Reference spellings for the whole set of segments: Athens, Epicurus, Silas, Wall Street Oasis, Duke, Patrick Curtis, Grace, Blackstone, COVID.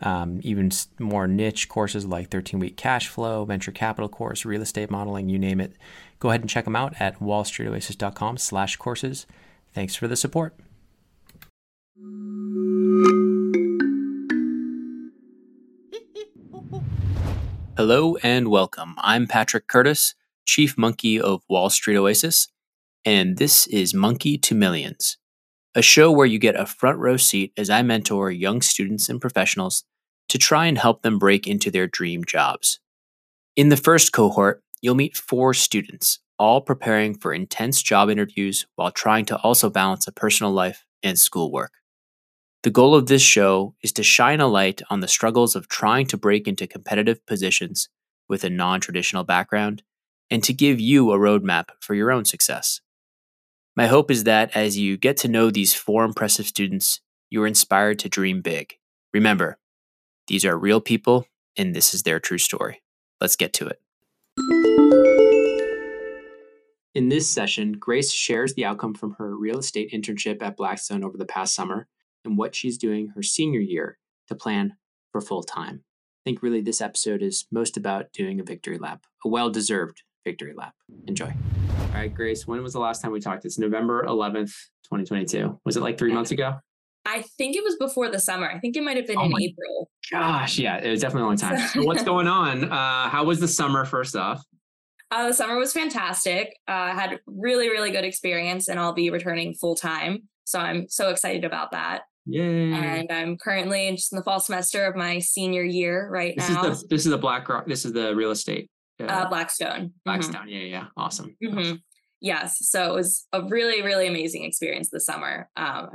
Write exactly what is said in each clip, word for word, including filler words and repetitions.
um, even more niche courses like thirteen-week cash flow, venture capital course, real estate modeling, you name it. Go ahead and check them out at wallstreetoasis.com slash courses. Thanks for the support. Hello and welcome. I'm Patrick Curtis, Chief Monkey of Wall Street Oasis, and this is Monkey to Millions, a show where you get a front row seat as I mentor young students and professionals to try and help them break into their dream jobs. In the first cohort, you'll meet four students, all preparing for intense job interviews while trying to also balance a personal life and schoolwork. The goal of this show is to shine a light on the struggles of trying to break into competitive positions with a non-traditional background and to give you a roadmap for your own success. My hope is that as you get to know these four impressive students, you are inspired to dream big. Remember, these are real people and this is their true story. Let's get to it. In this session, Grace shares the outcome from her real estate internship at Blackstone over the past summer and what she's doing her senior year to plan for full time. I think really this episode is most about doing a victory lap, a well-deserved victory lap. Enjoy. All right, Grace, when was the last time we talked? It's November eleventh, twenty twenty-two. Was it like three months ago? I think it was before the summer. I think it might have been oh in my April. Gosh, yeah, it was definitely a long time. So what's going on? Uh, how was the summer, first off? Uh, the summer was fantastic. I uh, had really, really good experience, and I'll be returning full time. So I'm so excited about that. Yay! And I'm currently just in the fall semester of my senior year right this now. Is the, this is the Black Rock. This is the real estate. Uh, uh, Blackstone. Blackstone. Mm-hmm. Yeah, yeah. Awesome. Mm-hmm. awesome. Yes. So it was a really, really amazing experience this summer. Um,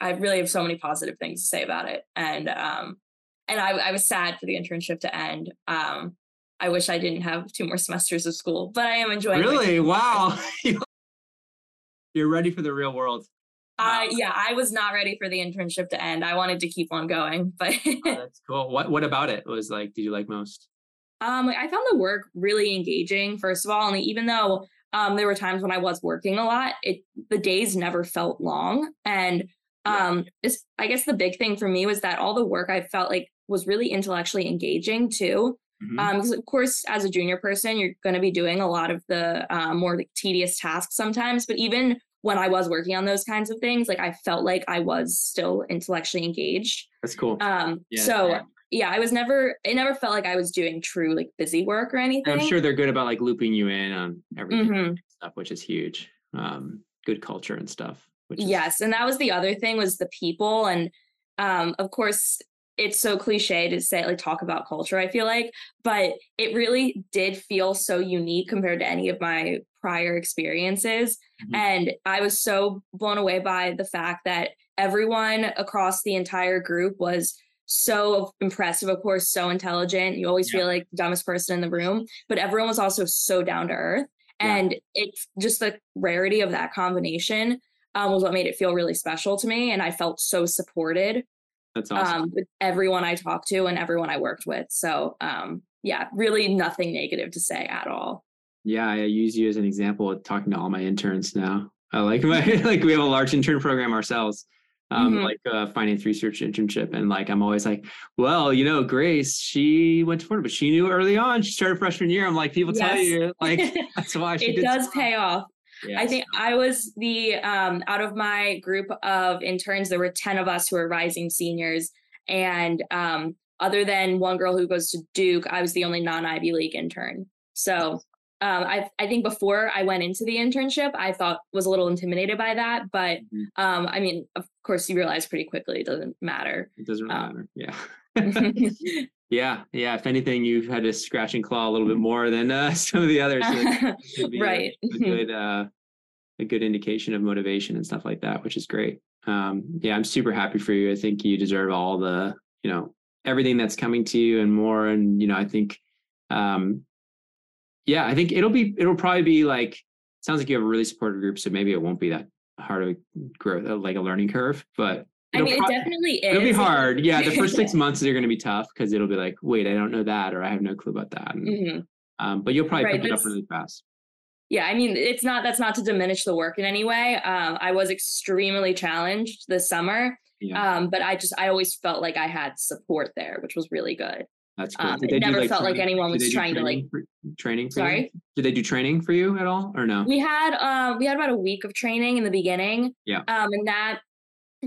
I really have so many positive things to say about it, and um, and I, I was sad for the internship to end. Um, I wish I didn't have two more semesters of school, but I am enjoying it. Really? Wow. You're ready for the real world. Wow. Uh, yeah, I was not ready for the internship to end. I wanted to keep on going, but oh, that's cool. What What about it was like? Did you like most? Um, I found the work really engaging. First of all, and even though um, there were times when I was working a lot, it the days never felt long. And um, yeah. I guess the big thing for me was that all the work I felt like was really intellectually engaging too. Mm-hmm. Um, because of course, as a junior person, you're going to be doing a lot of the uh, more like, tedious tasks sometimes. But even when I was working on those kinds of things, like I felt like I was still intellectually engaged. That's cool. Um, yeah, so yeah. yeah, I was never, it never felt like I was doing true like busy work or anything. I'm sure they're good about like looping you in on everything mm-hmm. and stuff, which is huge. Um, good culture and stuff. Which is- yes. And that was the other thing was the people. And um, of course, it's so cliche to say, like, talk about culture, I feel like, but it really did feel so unique compared to any of my prior experiences. Mm-hmm. And I was so blown away by the fact that everyone across the entire group was so impressive, of course, so intelligent. You always yeah. feel like the dumbest person in the room, but everyone was also so down to earth. Yeah. And it's just the rarity of that combination um, was what made it feel really special to me. And I felt so supported. That's awesome. Um, with everyone I talked to and everyone I worked with. So um, yeah, really nothing negative to say at all. Yeah, I use you as an example of talking to all my interns now. I like my, like we have a large intern program ourselves, um, mm-hmm. like a finance research internship. And like, I'm always like, well, you know, Grace, she went to Florida, but she knew early on, she started freshman year. I'm like, people yes. tell you, like, that's why she it did does so pay well. off. Yes. I think I was the, um, out of my group of interns, there were ten of us who were rising seniors. And um, other than one girl who goes to Duke, I was the only non-Ivy League intern. So um, I, I think before I went into the internship, I thought was a little intimidated by that. But um, I mean, of course, you realize pretty quickly it doesn't matter. It doesn't really um, matter. Yeah. Yeah. Yeah. If anything, you've had to scratch and claw a little bit more than uh, some of the others. So be right. A, a, good, uh, a good indication of motivation and stuff like that, which is great. Um, yeah. I'm super happy for you. I think you deserve all the, you know, everything that's coming to you and more. And, you know, I think, um, yeah, I think it'll be, it'll probably be like sounds like you have a really supportive group, so maybe it won't be that hard of a growth, like a learning curve, but I mean, pro- it definitely is. It'll be hard. Yeah. The first six months are going to be tough because it'll be like, wait, I don't know that, or I have no clue about that. And, mm-hmm. um, but you'll probably right, pick it up really fast. Yeah. I mean, it's not, that's not to diminish the work in any way. Um, I was extremely challenged this summer, yeah. um, but I just, I always felt like I had support there, which was really good. That's cool. Um, it never like felt training? like anyone was trying to like for, training. For sorry. You? Did they do training for you at all or no? We had, um, uh, we had about a week of training in the beginning. Yeah. Um, and that,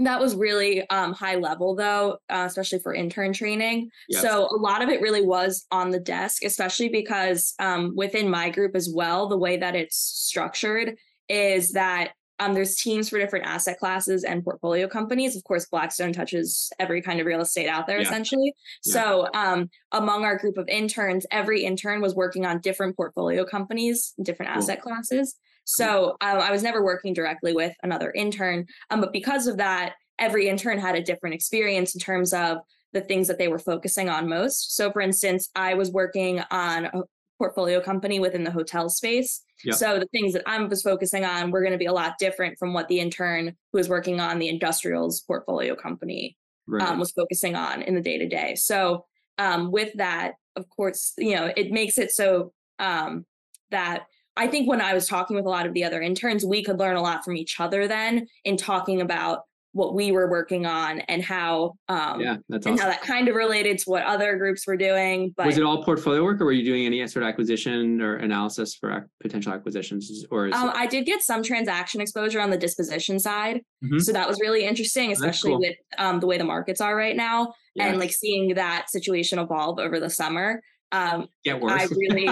That was really um, high level, though, uh, especially for intern training. Yes. So a lot of it really was on the desk, especially because um, within my group as well, the way that it's structured is that um, there's teams for different asset classes and portfolio companies. Of course, Blackstone touches every kind of real estate out there, yeah. essentially. Yeah. So um, among our group of interns, every intern was working on different portfolio companies, different cool. asset classes. So um, I was never working directly with another intern, um, but because of that, every intern had a different experience in terms of the things that they were focusing on most. So for instance, I was working on a portfolio company within the hotel space. Yep. So the things that I was focusing on were going to be a lot different from what the intern who was working on the industrials portfolio company right. um, was focusing on in the day-to-day. So um, with that, of course, you know, it makes it so um, that I think when I was talking with a lot of the other interns, we could learn a lot from each other then in talking about what we were working on and how um, yeah, that's and awesome. how that kind of related to what other groups were doing. But was it all portfolio work, or were you doing any sort of acquisition or analysis for ac- potential acquisitions? Or is um, it- I did get some transaction exposure on the disposition side, mm-hmm. so that was really interesting, especially cool. with um, the way the markets are right now yes. and like seeing that situation evolve over the summer. Um, Get worse. I really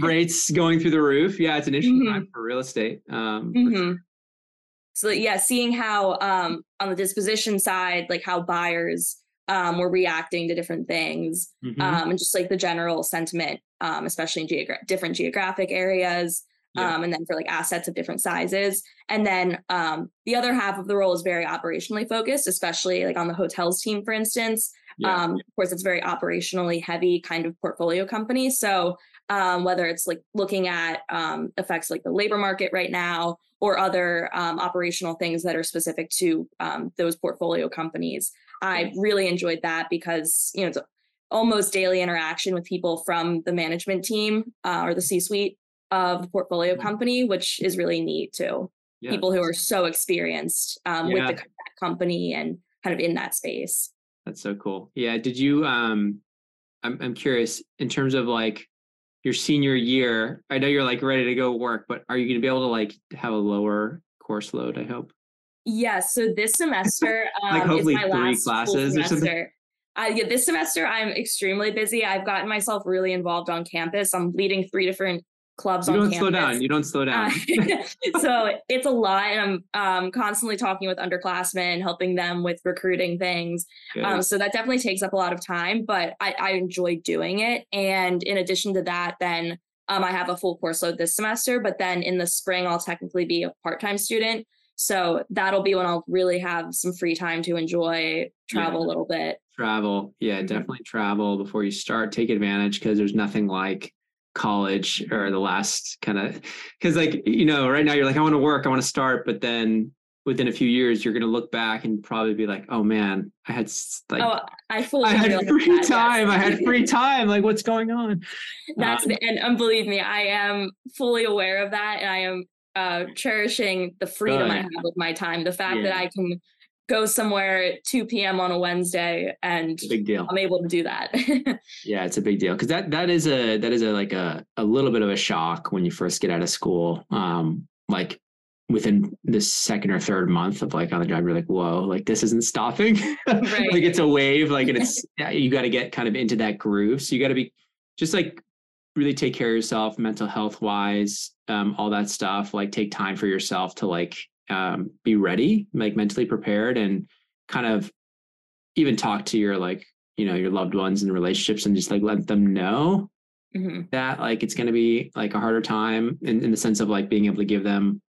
rates going through the roof. Yeah, it's an interesting mm-hmm. time for real estate. Um, mm-hmm. sure. So yeah, seeing how um, on the disposition side, like how buyers um, were reacting to different things, mm-hmm. um, and just like the general sentiment, um, especially in geogra- different geographic areas, yeah. um, and then for like assets of different sizes. And then um, the other half of the role is very operationally focused, especially like on the hotels team, for instance. Yeah. Um, of course, it's very operationally heavy kind of portfolio company. So um, whether it's like looking at um, effects like the labor market right now or other um, operational things that are specific to um, those portfolio companies, I really enjoyed that because, you know, it's almost daily interaction with people from the management team uh, or the C-suite of the portfolio yeah. company, which is really neat too. Yeah. People who are so experienced um, yeah. with the that company and kind of in that space. That's so cool. Yeah. Did you, um, I'm I'm curious in terms of like your senior year, I know you're like ready to go work, but are you going to be able to like have a lower course load? I hope. Yeah. So this semester, um, like hopefully is my three last classes or something. Uh, yeah, this semester I'm extremely busy. I've gotten myself really involved on campus. I'm leading three different clubs on campus. You don't slow down. You don't slow down. Uh, so it's a lot. And I'm um, constantly talking with underclassmen, helping them with recruiting things. Um, so that definitely takes up a lot of time, but I, I enjoy doing it. And in addition to that, then um, I have a full course load this semester, but then in the spring, I'll technically be a part-time student. So that'll be when I'll really have some free time to enjoy, travel yeah. a little bit. Travel. Yeah, mm-hmm. definitely travel before you start. Take advantage because there's nothing like college or the last kind of, because like, you know, right now you're like, I want to work, I want to start, but then within a few years you're going to look back and probably be like, oh man, I had like oh, I, I had free that, time yes. I had free time, like what's going on? That's um, the, and um, believe me, I am fully aware of that, and I am uh cherishing the freedom good. I have with my time, the fact yeah. that I can go somewhere at two p.m. on a Wednesday, and big deal. I'm able to do that. Yeah, it's a big deal because that that is a that is a like a a little bit of a shock when you first get out of school. Um, like within the second or third month of like on the job, you're like, whoa, like this isn't stopping. Right. Like it's a wave. Like and it's you got to get kind of into that groove. So you got to be just like really take care of yourself, mental health wise, um, all that stuff. Like take time for yourself to like. Um, be ready, like mentally prepared, and kind of even talk to your like, you know, your loved ones and relationships, and just like let them know mm-hmm. that like it's going to be like a harder time in, in the sense of like being able to give them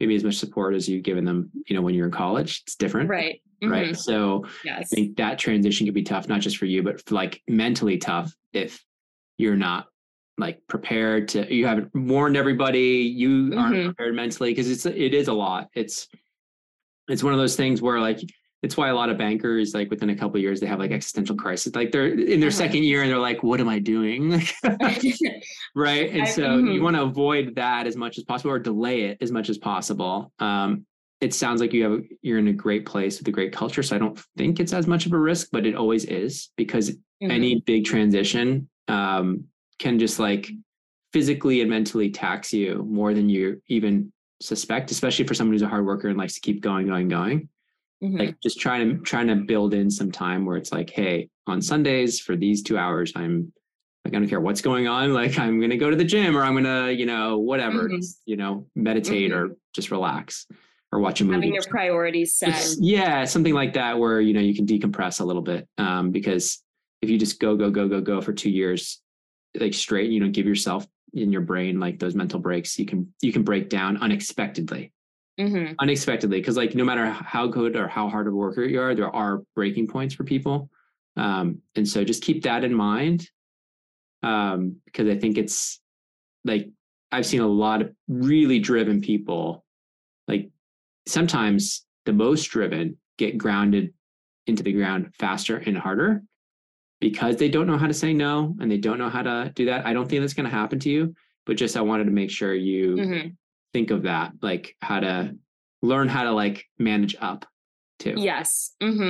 maybe as much support as you've given them, you know, when you're in college. It's different, right? Mm-hmm. Right. So yes. I think that transition could be tough, not just for you, but for, like mentally tough if you're not like prepared to, you haven't warned everybody, you aren't mm-hmm. prepared mentally, because it's, it is a lot. It's, it's one of those things where like, it's why a lot of bankers, like within a couple of years, they have like existential crisis. Like they're in their uh-huh. second year and they're like, what am I doing? Right. And I, so mm-hmm. you want to avoid that as much as possible, or delay it as much as possible. Um, it sounds like you have, you're in a great place with a great culture. So I don't think it's as much of a risk, but it always is, because mm-hmm. any big transition um, can just like physically and mentally tax you more than you even suspect, especially for someone who's a hard worker and likes to keep going, going, going. Mm-hmm. Like just trying to trying to build in some time where it's like, hey, on Sundays for these two hours, I'm like, I don't care what's going on. Like, I'm going to go to the gym, or I'm going to, you know, whatever, mm-hmm. just, you know, meditate mm-hmm. or just relax or watch a movie. Having your priorities set. It's, yeah. Something like that where, you know, you can decompress a little bit, um, because if you just go, go, go, go, go for two years, like straight, you know, give yourself in your brain, like those mental breaks, you can, you can break down unexpectedly. Mm-hmm. Unexpectedly, because like no matter how good or how hard of a worker you are, there are breaking points for people, um, and so just keep that in mind, um, because I think it's like I've seen a lot of really driven people, like sometimes the most driven get grounded into the ground faster and harder because they don't know how to say no and they don't know how to do that. I don't think that's going to happen to you, but just I wanted to make sure you mm-hmm. think of that, like how to learn how to like manage up too. Yes. Mm-hmm.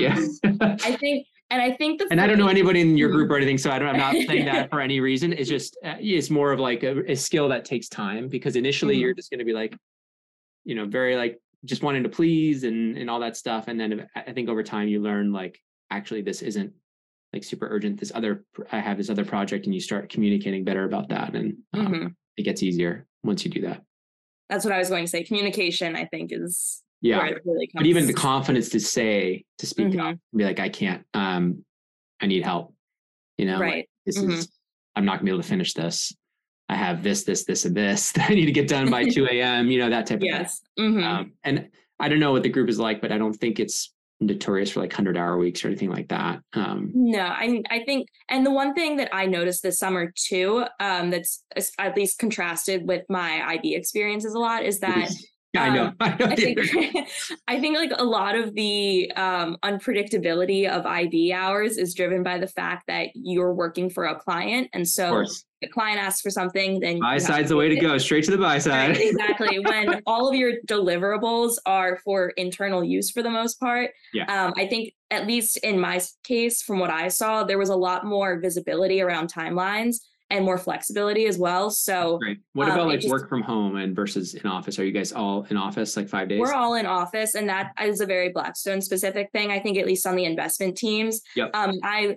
Yeah. I think, and I think, the and I don't know anybody in your group or anything, so I don't, I'm not saying that for any reason. It's just, it's more of like a, a skill that takes time, because initially mm-hmm. you're just going to be like, you know, very like just wanting to please and, and all that stuff. And then I think over time you learn like, actually, this isn't like super urgent. This other, I have this other project, and you start communicating better about that. And um, mm-hmm. it gets easier once you do that. That's what I was going to say. Communication, I think, is yeah. where it really comes. But even the confidence to say, to speak mm-hmm. up, be like, I can't, um, I need help. You know, right. like, this mm-hmm. is, I'm not gonna be able to finish this. I have this, this, this, and this that I need to get done by two a.m., you know, that type of yes. thing. Mm-hmm. Um, and I don't know what the group is like, but I don't think it's notorious for like one hundred hour weeks or anything like that. Um, no, I I think, and the one thing that I noticed this summer too, um, that's at least contrasted with my I B experiences a lot, is that yeah, um, I know. I, know I, think, I think like a lot of the um, unpredictability of I B hours is driven by the fact that you're working for a client, and so the client asks for something, then buy side's the way to go, straight to the buy side. Right, exactly. When all of your deliverables are for internal use for the most part. Yeah. Um, I think at least in my case, from what I saw, there was a lot more visibility around timelines and more flexibility as well. So great. What um, about like just, work from home and versus in office? Are you guys all in office like five days? We're all in office, and that is a very Blackstone specific thing, I think, at least on the investment teams. Yep. Um, I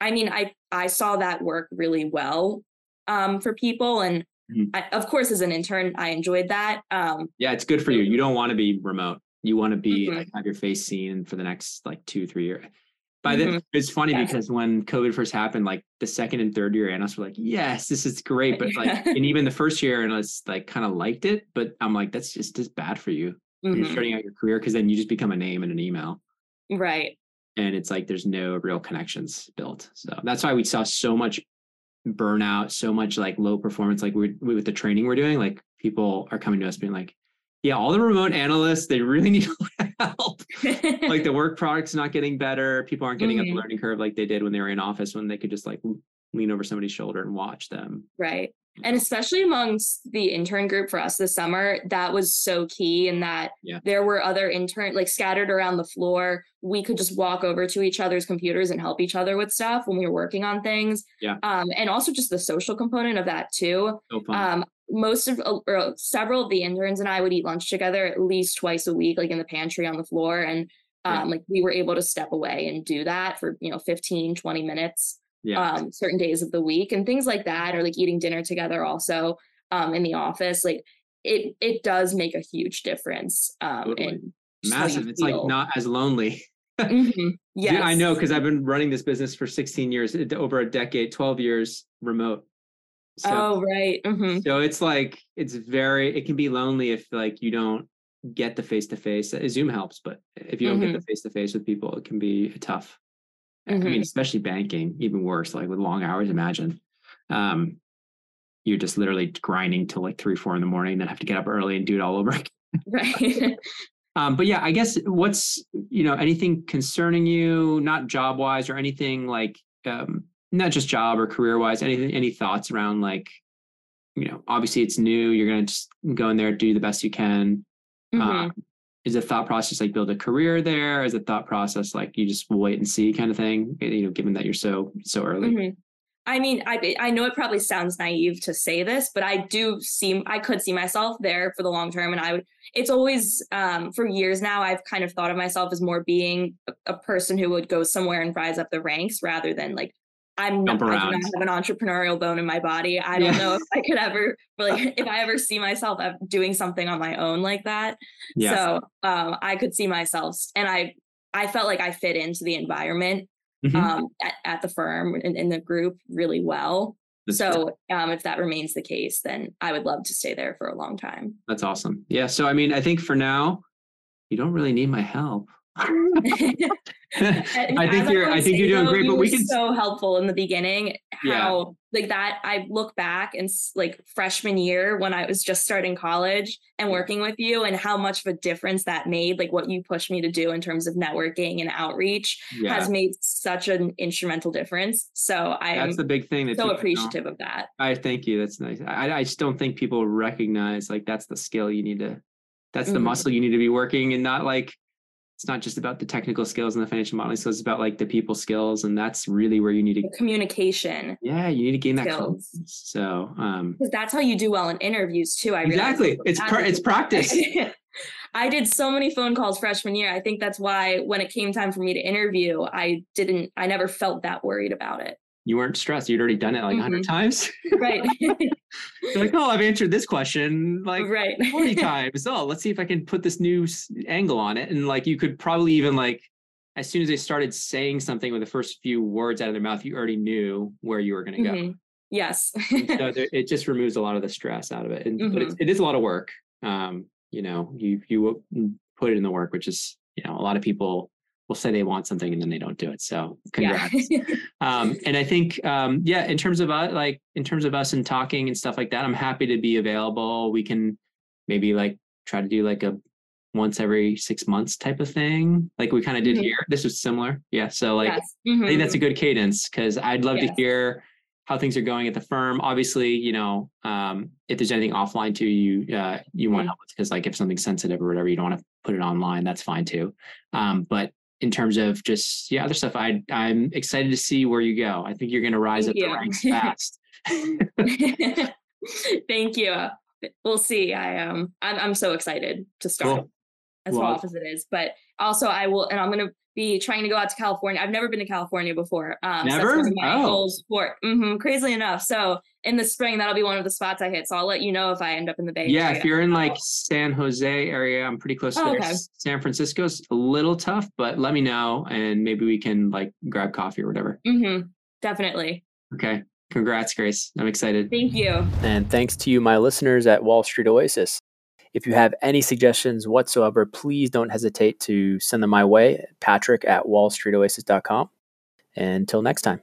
I mean, I I saw that work really well um for people, and mm-hmm. I, of course as an intern I enjoyed that. Um yeah, it's good for you. You don't want to be remote. You want to be mm-hmm. like have your face seen for the next like two three years. By mm-hmm. then it's funny yeah. because when COVID first happened, like the second and third year analysts were like, yes, this is great, but like and even the first year analysts like kind of liked it, but I'm like, that's just as bad for you mm-hmm. when you're starting out your career, because then you just become a name and an email, right? And it's like there's no real connections built. So that's why we saw so much burnout, so much like low performance, like we with the training we're doing, like people are coming to us being like, yeah, all the remote analysts, they really need help. Like the work product's not getting better. People aren't getting mm-hmm. up the learning curve like they did when they were in office, when they could just like lean over somebody's shoulder and watch them. Right. You know? And especially amongst the intern group for us this summer, that was so key in that yeah. there were other interns like scattered around the floor. We could just walk over to each other's computers and help each other with stuff when we were working on things. Yeah. Um, and also just the social component of that too. So fun. Um, most of or several of the interns and I would eat lunch together at least twice a week, like in the pantry on the floor. And um, yeah. like we were able to step away and do that for, you know, fifteen, twenty minutes, yeah. um, certain days of the week and things like that, or like eating dinner together also um, in the office. Like it, it does make a huge difference. Um, totally. And massive. It's feel. Like not as lonely. Mm-hmm. Yes. I know. Cause I've been running this business for sixteen years, over a decade, twelve years remote. So, oh, right. Mm-hmm. So it's like, it's very, it can be lonely if like you don't get the face-to-face. Zoom helps, but if you don't mm-hmm. get the face-to-face with people, it can be tough. Mm-hmm. I mean, especially banking, even worse, like with long hours, imagine. Um, you're just literally grinding till like three, four in the morning, then have to get up early and do it all over again. Right. Um, but yeah, I guess what's, you know, anything concerning you, not job wise or anything like, um, not just job or career wise, anything, any thoughts around like, you know, obviously it's new, you're going to just go in there, do the best you can. Mm-hmm. Um, is the thought process like build a career there? Is the thought process like you just wait and see kind of thing, you know, given that you're so, so early? Mm-hmm. I mean, I I know it probably sounds naive to say this, but I do see, I could see myself there for the long term. And I would, it's always, um, for years now, I've kind of thought of myself as more being a, a person who would go somewhere and rise up the ranks rather than like, I'm not, I do not have an entrepreneurial bone in my body. I don't yeah. know if I could ever, like, if I ever see myself doing something on my own like that. Yes. So um, I could see myself, and I, I felt like I fit into the environment. Mm-hmm. um, at, at the firm and in the group really well. That's so um, if that remains the case, then I would love to stay there for a long time. That's awesome. Yeah. So, I mean, I think for now, you don't really need my help. I think you're, I think you're doing great, but we can so helpful in the beginning, how yeah. like that, I look back and like freshman year when I was just starting college and working with you and how much of a difference that made, like what you pushed me to do in terms of networking and outreach yeah. has made such an instrumental difference. So I that's am the big thing that's so appreciative of that. I thank you. That's nice. I, I just don't think people recognize like, that's the skill you need to, that's the mm-hmm. muscle you need to be working, and not like, it's not just about the technical skills and the financial modeling skills, it's about like the people skills. And that's really where you need to the communication. Yeah. You need to gain that skills. Confidence. So, um, cause that's how you do well in interviews too. I Exactly. It's, pr- it's practice. I did so many phone calls freshman year. I think that's why when it came time for me to interview, I didn't, I never felt that worried about it. You weren't stressed. You'd already done it like a hundred mm-hmm. times. Right. You're like, oh, I've answered this question like right. forty times. Oh, let's see if I can put this new angle on it. And like, you could probably even like, as soon as they started saying something with the first few words out of their mouth, you already knew where you were going to mm-hmm. go. Yes. So there, it just removes a lot of the stress out of it. And, mm-hmm. But it's, it is a lot of work. Um, you know, you, you put it in the work, which is, you know, a lot of people will say they want something and then they don't do it. So congrats. Yeah. um, and I think, um, yeah, in terms of uh, like, in terms of us and talking and stuff like that, I'm happy to be available. We can maybe like try to do like a once every six months type of thing. Like we kind of did mm-hmm. here. This was similar. Yeah. So like, yes. mm-hmm. I think that's a good cadence, because I'd love yes. to hear how things are going at the firm. Obviously, you know, um, if there's anything offline too, you, uh, you mm-hmm. want help with, because like if something's sensitive or whatever, you don't want to put it online, that's fine too. Um, but in terms of just, yeah, other stuff, I, I'm excited to see where you go. I think you're going to rise Thank up you. the ranks fast. Thank you. We'll see. I, um, I'm, I'm so excited to start cool. as well, off as it is, but also I will, and I'm going to be trying to go out to California. I've never been to California before. Um, never? So that's one of my oh. goals for, mm-hmm, crazily enough. So in the spring, that'll be one of the spots I hit. So I'll let you know if I end up in the Bay Yeah, area. If you're in like San Jose area, I'm pretty close oh, to there. Okay. San Francisco's a little tough, but let me know and maybe we can like grab coffee or whatever. Mm-hmm, definitely. Okay. Congrats, Grace. I'm excited. Thank you. And thanks to you, my listeners at Wall Street Oasis. If you have any suggestions whatsoever, please don't hesitate to send them my way, Patrick at wall street oasis dot com. Until next time.